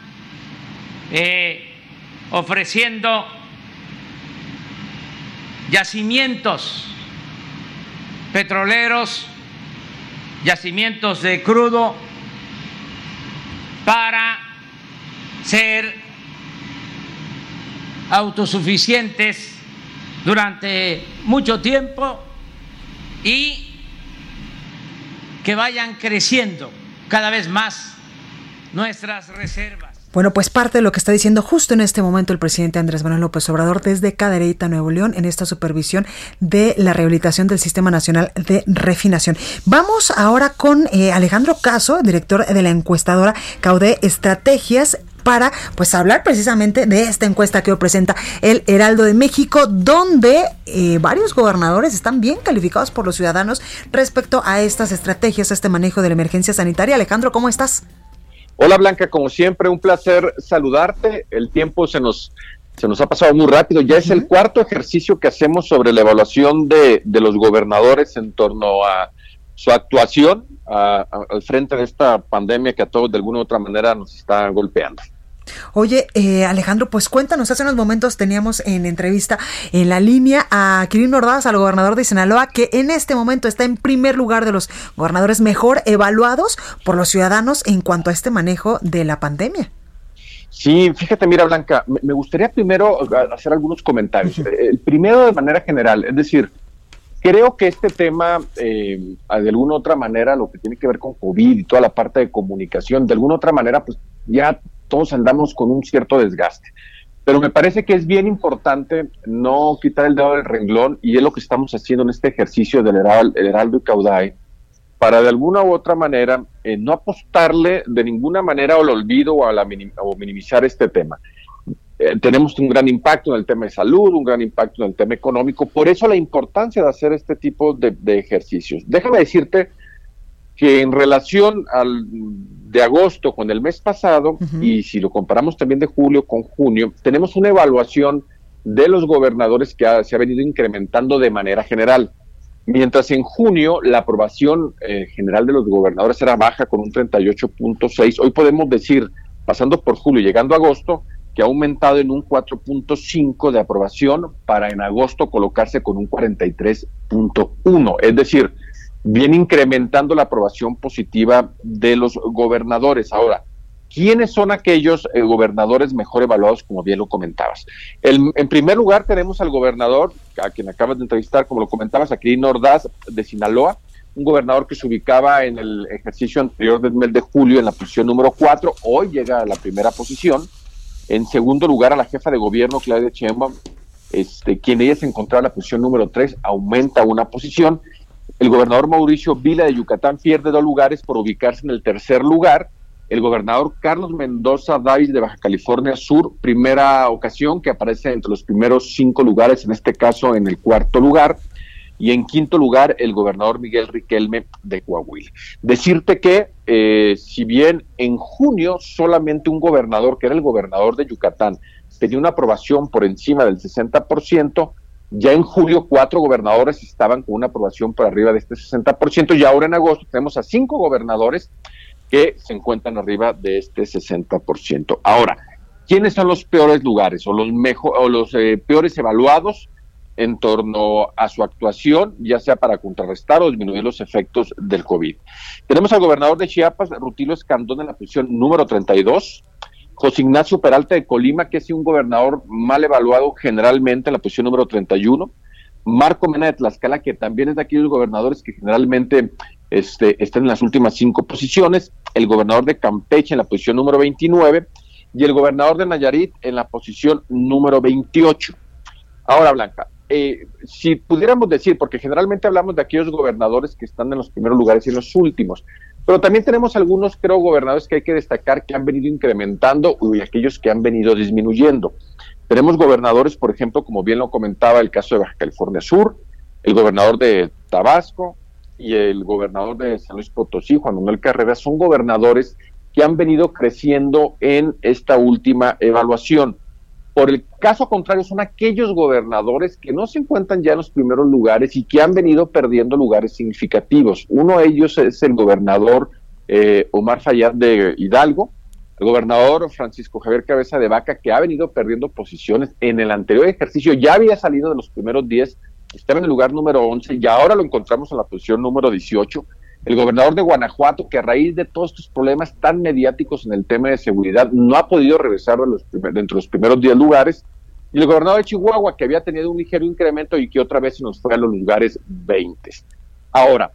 ofreciendo yacimientos petroleros, yacimientos de crudo para ser autosuficientes durante mucho tiempo y que vayan creciendo cada vez más nuestras reservas. Bueno, pues parte de lo que está diciendo justo en este momento el presidente Andrés Manuel López Obrador desde Cadereyta, Nuevo León, en esta supervisión de la rehabilitación del Sistema Nacional de Refinación. Vamos ahora con Alejandro Caso, director de la encuestadora Caudá Estrategias, para pues hablar precisamente de esta encuesta que hoy presenta el Heraldo de México, donde varios gobernadores están bien calificados por los ciudadanos respecto a estas estrategias, a este manejo de la emergencia sanitaria. Alejandro, ¿cómo estás? Hola Blanca, como siempre, un placer saludarte. El tiempo se nos ha pasado muy rápido. Ya es el cuarto ejercicio que hacemos sobre la evaluación de los gobernadores en torno a su actuación al frente de esta pandemia que a todos de alguna u otra manera nos está golpeando. Oye, Alejandro, pues cuéntanos, hace unos momentos teníamos en entrevista en la línea a Quirino Ordaz, al gobernador de Sinaloa, que en este momento está en primer lugar de los gobernadores mejor evaluados por los ciudadanos en cuanto a este manejo de la pandemia. Sí, fíjate, mira Blanca, me gustaría primero hacer algunos comentarios. El primero de manera general, es decir, creo que este tema, de alguna otra manera, lo que tiene que ver con COVID y toda la parte de comunicación, de alguna otra manera, pues ya todos andamos con un cierto desgaste. Pero me parece que es bien importante no quitar el dedo del renglón, y es lo que estamos haciendo en este ejercicio del Heraldo y Caudá, para de alguna u otra manera no apostarle de ninguna manera al olvido o o minimizar este tema. Tenemos un gran impacto en el tema de salud, un gran impacto en el tema económico, por eso la importancia de hacer este tipo de ejercicios. Déjame decirte que en relación de agosto con el mes pasado, y si lo comparamos también de julio con junio, tenemos una evaluación de los gobernadores que se ha venido incrementando de manera general. Mientras en junio la aprobación general de los gobernadores era baja con un 38.6, hoy podemos decir, pasando por julio y llegando a agosto, que ha aumentado en un 4.5 de aprobación para en agosto colocarse con un 43.1, es decir, viene incrementando la aprobación positiva de los gobernadores. Ahora, ¿quiénes son aquellos gobernadores mejor evaluados, como bien lo comentabas? En primer lugar tenemos al gobernador, a quien acabas de entrevistar, como lo comentabas, a Quirino Ordaz de Sinaloa, un gobernador que se ubicaba en el ejercicio anterior del mes de julio en la posición número 4, hoy llega a la primera posición. En segundo lugar, a la jefa de gobierno, Claudia Sheinbaum, quien ella se encontraba en la posición número 3, aumenta una posición. El gobernador Mauricio Vila de Yucatán pierde 2 lugares por ubicarse en el tercer lugar. El gobernador Carlos Mendoza Davis de Baja California Sur, primera ocasión que aparece entre los primeros 5 lugares, en este caso en el cuarto lugar. Y en quinto lugar, el gobernador Miguel Riquelme de Coahuila. Decirte que, si bien en junio solamente un gobernador, que era el gobernador de Yucatán, tenía una aprobación por encima del 60%, ya en julio 4 gobernadores estaban con una aprobación por arriba de este 60%, y ahora en agosto tenemos a 5 gobernadores que se encuentran arriba de este 60%. Ahora, ¿quiénes son los peores lugares o los peores evaluados en torno a su actuación, ya sea para contrarrestar o disminuir los efectos del COVID? Tenemos al gobernador de Chiapas, Rutilio Escandón, en la posición número 32, José Ignacio Peralta de Colima, que es un gobernador mal evaluado generalmente, en la posición número 31, Marco Mena de Tlaxcala, que también es de aquellos gobernadores que generalmente está en las últimas 5 posiciones, el gobernador de Campeche en la posición número 29 y el gobernador de Nayarit en la posición número 28. Ahora, Blanca, si pudiéramos decir, porque generalmente hablamos de aquellos gobernadores que están en los primeros lugares y en los últimos, pero también tenemos algunos, creo, gobernadores que hay que destacar que han venido incrementando y aquellos que han venido disminuyendo. Tenemos gobernadores, por ejemplo, como bien lo comentaba, el caso de Baja California Sur, el gobernador de Tabasco y el gobernador de San Luis Potosí, Juan Manuel Carrera, son gobernadores que han venido creciendo en esta última evaluación. Por el caso contrario, son aquellos gobernadores que no se encuentran ya en los primeros lugares y que han venido perdiendo lugares significativos. Uno de ellos es el gobernador Omar Fayad de Hidalgo, el gobernador Francisco Javier Cabeza de Vaca, que ha venido perdiendo posiciones. En el anterior ejercicio ya había salido de los primeros 10, estaba en el lugar número 11 y ahora lo encontramos en la posición número 18. El gobernador de Guanajuato, que a raíz de todos estos problemas tan mediáticos en el tema de seguridad, no ha podido regresar entre los primeros 10 lugares. Y el gobernador de Chihuahua, que había tenido un ligero incremento y que otra vez se nos fue a los lugares 20. Ahora,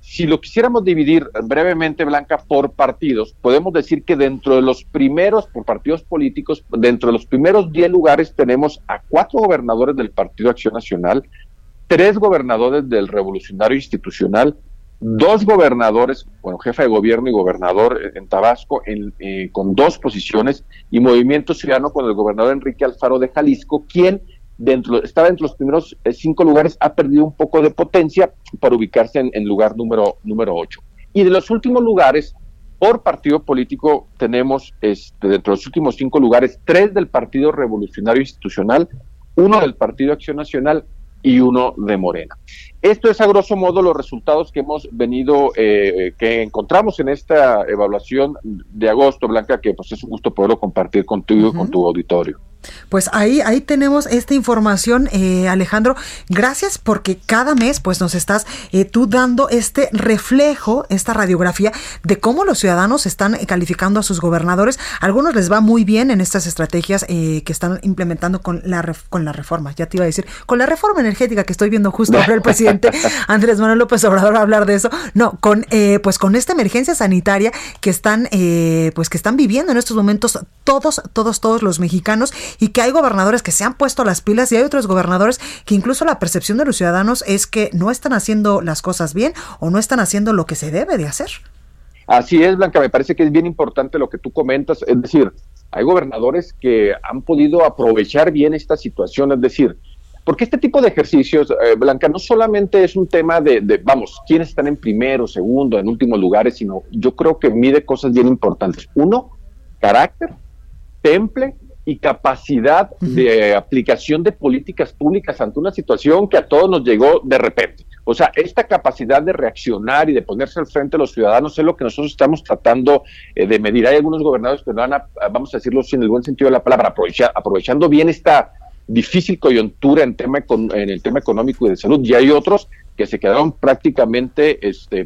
si lo quisiéramos dividir brevemente, Blanca, por partidos, podemos decir que dentro de los primeros, por partidos políticos, dentro de los primeros 10 lugares tenemos a 4 gobernadores del Partido Acción Nacional, 3 gobernadores del Revolucionario Institucional, 2 gobernadores, bueno, jefe de gobierno y gobernador en Tabasco con 2 posiciones, y Movimiento Ciudadano con el gobernador Enrique Alfaro de Jalisco, quien estaba entre los primeros 5 lugares, ha perdido un poco de potencia para ubicarse en lugar número 8. Y de los últimos lugares, por partido político, tenemos dentro de los últimos 5 lugares, 3 del Partido Revolucionario Institucional, 1 del Partido Acción Nacional y 1 de Morena. Esto es a grosso modo los resultados que hemos venido, que encontramos en esta evaluación de agosto, Blanca, que pues es un gusto poderlo compartir contigo y con tu auditorio. Pues ahí tenemos esta información, Alejandro. Gracias, porque cada mes pues nos estás tú dando este reflejo, esta radiografía de cómo los ciudadanos están calificando a sus gobernadores. A algunos les va muy bien en estas estrategias que están implementando con la reforma, ya te iba a decir, con la reforma energética, que estoy viendo justo ahora el presidente Andrés Manuel López Obrador hablar de eso. No, con esta emergencia sanitaria que están que están viviendo en estos momentos todos los mexicanos, y que hay gobernadores que se han puesto las pilas y hay otros gobernadores que incluso la percepción de los ciudadanos es que no están haciendo las cosas bien o no están haciendo lo que se debe de hacer. Así es, Blanca, me parece que es bien importante lo que tú comentas, es decir, hay gobernadores que han podido aprovechar bien esta situación, es decir, porque este tipo de ejercicios, Blanca, no solamente es un tema de quiénes están en primero, segundo, en últimos lugares, sino yo creo que mide cosas bien importantes. Uno, carácter, temple y capacidad de aplicación de políticas públicas ante una situación que a todos nos llegó de repente. O sea, esta capacidad de reaccionar y de ponerse al frente de los ciudadanos es lo que nosotros estamos tratando de medir. Hay algunos gobernadores que no van a, vamos a decirlo sin el buen sentido de la palabra, aprovechando bien esta difícil coyuntura en el tema económico y de salud, y hay otros que se quedaron prácticamente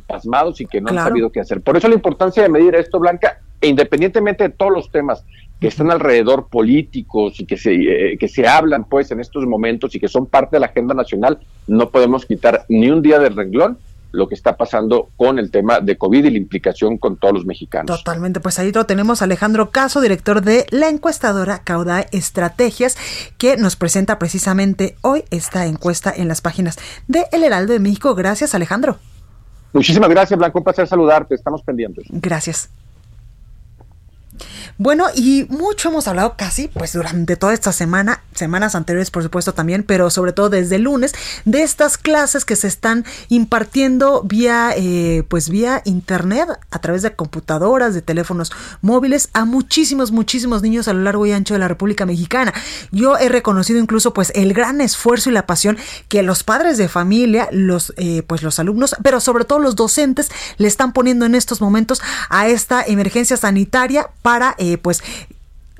pasmados y que no han sabido qué hacer. Por eso la importancia de medir esto, Blanca, e independientemente de todos los temas que están alrededor, políticos, y que se hablan pues en estos momentos y que son parte de la agenda nacional, no podemos quitar ni un día del renglón lo que está pasando con el tema de COVID y la implicación con todos los mexicanos. Totalmente, pues ahí lo tenemos, Alejandro Caso, director de la encuestadora Caudá Estrategias, que nos presenta precisamente hoy esta encuesta en las páginas de El Heraldo de México. Gracias, Alejandro. Muchísimas gracias, Blanco, un placer saludarte, estamos pendientes. Gracias. Bueno, y mucho hemos hablado casi, pues durante toda esta semana, semanas anteriores por supuesto también, pero sobre todo desde el lunes, de estas clases que se están impartiendo vía internet, a través de computadoras, de teléfonos móviles, a muchísimos niños a lo largo y ancho de la República Mexicana. Yo he reconocido incluso pues el gran esfuerzo y la pasión que los padres de familia, los alumnos, pero sobre todo los docentes le están poniendo en estos momentos a esta emergencia sanitaria para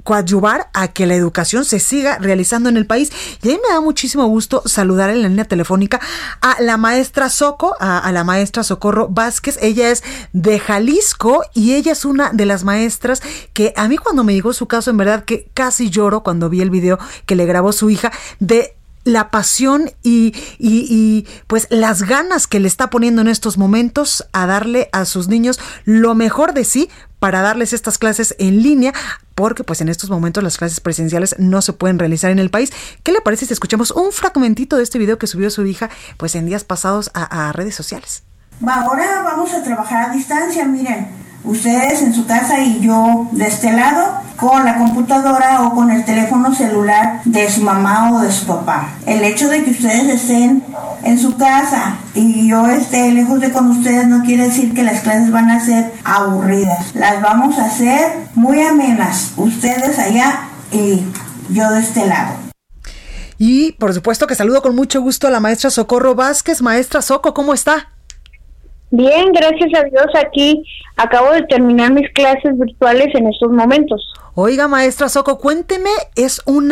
coadyuvar a que la educación se siga realizando en el país. Y a mí me da muchísimo gusto saludar en la línea telefónica a la maestra Socorro Vázquez. Ella es de Jalisco y ella es una de las maestras que a mí, cuando me llegó su caso, en verdad que casi lloro cuando vi el video que le grabó su hija de la pasión y pues las ganas que le está poniendo en estos momentos a darle a sus niños lo mejor de sí para darles estas clases en línea, porque pues en estos momentos las clases presenciales no se pueden realizar en el país. ¿Qué le parece si escuchamos un fragmentito de este video que subió su hija pues en días pasados a redes sociales? Ahora vamos a trabajar a distancia, miren, ustedes en su casa y yo de este lado, con la computadora o con el teléfono celular de su mamá o de su papá. El hecho de que ustedes estén en su casa y yo esté lejos de con ustedes no quiere decir que las clases van a ser aburridas. Las vamos a hacer muy amenas, ustedes allá y yo de este lado. Y por supuesto que saludo con mucho gusto a la maestra Socorro Vázquez. Maestra Soco, ¿cómo está? Bien, gracias a Dios, aquí acabo de terminar mis clases virtuales en estos momentos. Oiga, maestra Soco, cuénteme, es un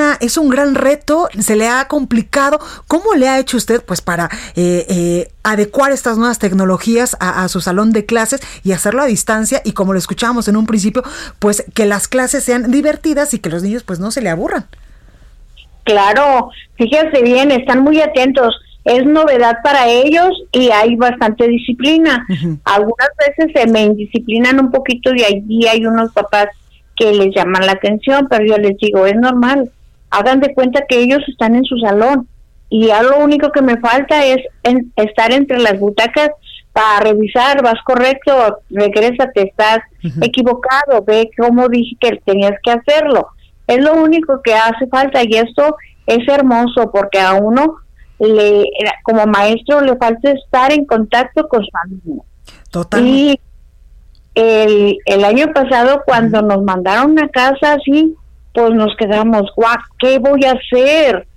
gran reto, se le ha complicado. ¿Cómo le ha hecho usted pues para adecuar estas nuevas tecnologías a su salón de clases y hacerlo a distancia? Y como lo escuchábamos en un principio, pues que las clases sean divertidas y que los niños pues no se le aburran. Claro, fíjense bien, están muy atentos. Es novedad para ellos y hay bastante disciplina. Uh-huh. Algunas veces se me indisciplinan un poquito y allí hay unos papás que les llaman la atención, pero yo les digo, es normal. Hagan de cuenta que ellos están en su salón y ya lo único que me falta es estar entre las butacas para revisar, vas correcto, regrésate, estás uh-huh. equivocado, ve cómo dije que tenías que hacerlo. Es lo único que hace falta y esto es hermoso porque a uno como maestro le falta estar en contacto con su alumno. Total. Y el año pasado cuando nos mandaron a casa así, pues nos quedamos, guau, ¿qué voy a hacer?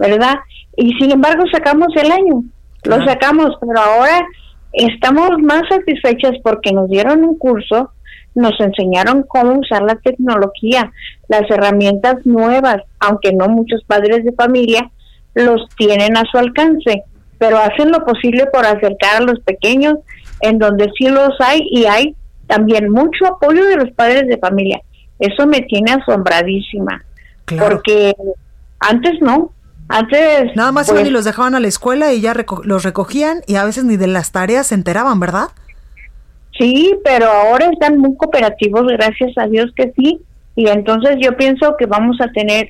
¿Verdad? Y sin embargo sacamos el año, lo sacamos, pero ahora estamos más satisfechas porque nos dieron un curso, nos enseñaron cómo usar la tecnología, las herramientas nuevas, aunque no muchos padres de familia los tienen a su alcance, pero hacen lo posible por acercar a los pequeños en donde sí los hay y hay también mucho apoyo de los padres de familia. Eso me tiene asombradísima, claro. Porque antes no, antes... Nada más iban y los dejaban a la escuela y ya los recogían y a veces ni de las tareas se enteraban, ¿verdad? Sí, pero ahora están muy cooperativos, gracias a Dios que sí, y entonces yo pienso que vamos a tener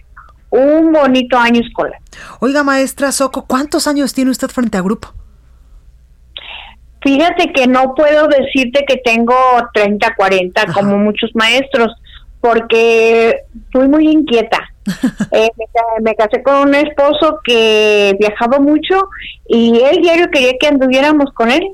un bonito año escolar. Oiga, maestra Soco, ¿cuántos años tiene usted frente a grupo? Fíjate que no puedo decirte que tengo 30, 40, ajá, como muchos maestros, porque fui muy inquieta. Me casé con un esposo que viajaba mucho y él diario quería que anduviéramos con él.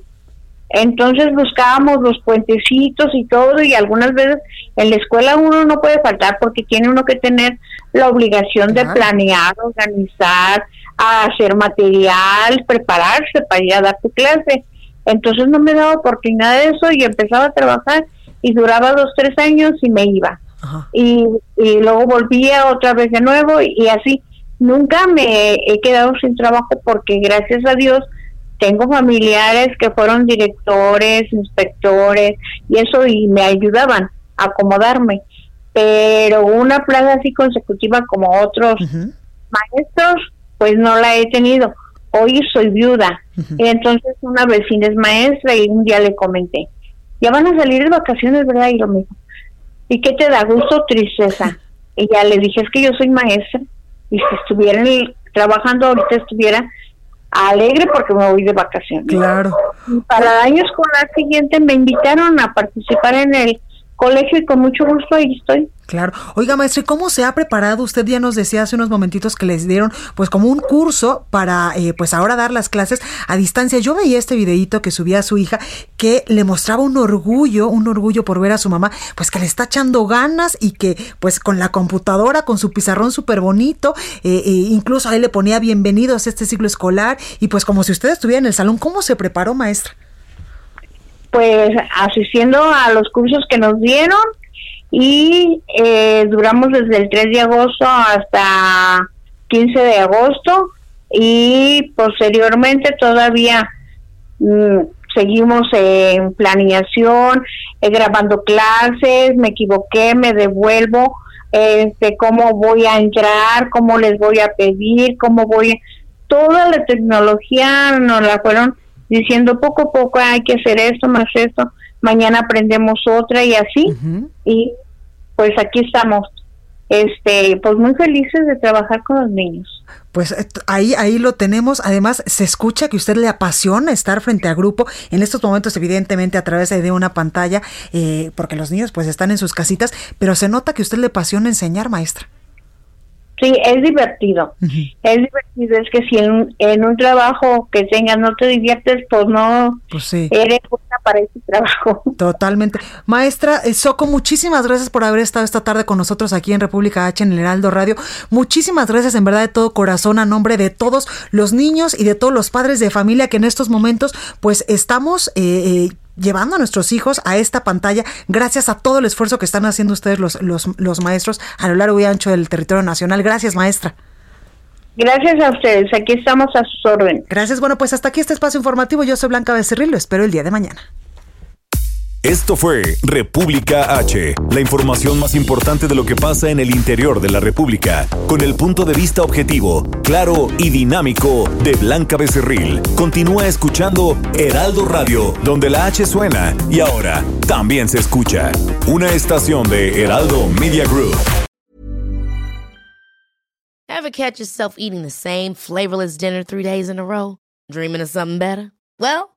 Entonces buscábamos los puentecitos y todo, y algunas veces en la escuela uno no puede faltar porque tiene uno que tener la obligación de planear, organizar, hacer material, prepararse para ir a dar tu clase. Entonces no me daba oportunidad de eso y empezaba a trabajar y duraba 2, 3 años y me iba. Y luego volvía otra vez de nuevo y así. Nunca me he quedado sin trabajo porque gracias a Dios tengo familiares que fueron directores, inspectores y eso, y me ayudaban a acomodarme. Pero una plaza así consecutiva como otros uh-huh. maestros, pues no la he tenido. Hoy soy viuda. Uh-huh. Y entonces una vecina es maestra y un día le comenté, ya van a salir de vacaciones, ¿verdad? Y lo mismo. ¿Y qué te da gusto, tristeza? Y ya le dije, es que yo soy maestra y si estuvieran trabajando ahorita estuviera alegre porque me voy de vacaciones. Claro. Para el año escolar siguiente me invitaron a participar en el colegio y con mucho gusto ahí estoy. Claro. Oiga, maestra, ¿y cómo se ha preparado? Usted ya nos decía hace unos momentitos que les dieron pues como un curso para pues ahora dar las clases a distancia. Yo veía este videíto que subía a su hija que le mostraba un orgullo por ver a su mamá, pues que le está echando ganas y que pues con la computadora, con su pizarrón súper bonito, incluso ahí le ponía bienvenidos a este ciclo escolar y pues como si usted estuviera en el salón. ¿Cómo se preparó, maestra? Pues asistiendo a los cursos que nos dieron y duramos desde el 3 de agosto hasta 15 de agosto y posteriormente todavía seguimos en planeación, grabando clases, me equivoqué, me devuelvo, cómo voy a entrar, cómo les voy a pedir, cómo voy a... Toda la tecnología nos la fueron diciendo poco a poco, hay que hacer esto, más esto, mañana aprendemos otra y así. Uh-huh. Y pues aquí estamos, pues muy felices de trabajar con los niños. Pues ahí lo tenemos. Además, se escucha que usted le apasiona estar frente a grupo en estos momentos, evidentemente a través de una pantalla, porque los niños pues están en sus casitas, pero se nota que usted le apasiona enseñar, maestra. Sí, es divertido. Uh-huh. Es divertido, es que si en un trabajo que tengas no te diviertes, pues no, pues sí, eres buena para ese trabajo. Totalmente. Maestra Soco, muchísimas gracias por haber estado esta tarde con nosotros aquí en República H, en el Heraldo Radio. Muchísimas gracias, en verdad, de todo corazón, a nombre de todos los niños y de todos los padres de familia que en estos momentos pues estamos llevando a nuestros hijos a esta pantalla, gracias a todo el esfuerzo que están haciendo ustedes los maestros a lo largo y ancho del territorio nacional. Gracias, maestra. Gracias a ustedes, aquí estamos a sus órdenes. Gracias, bueno, pues hasta aquí este espacio informativo. Yo soy Blanca Becerril, lo espero el día de mañana. Esto fue República H, la información más importante de lo que pasa en el interior de la República, con el punto de vista objetivo, claro y dinámico de Blanca Becerril. Continúa escuchando Heraldo Radio, donde la H suena y ahora también se escucha. Una estación de Heraldo Media Group. Ever catch yourself eating the same flavorless dinner 3 days in a row? Dreaming of something better? Well,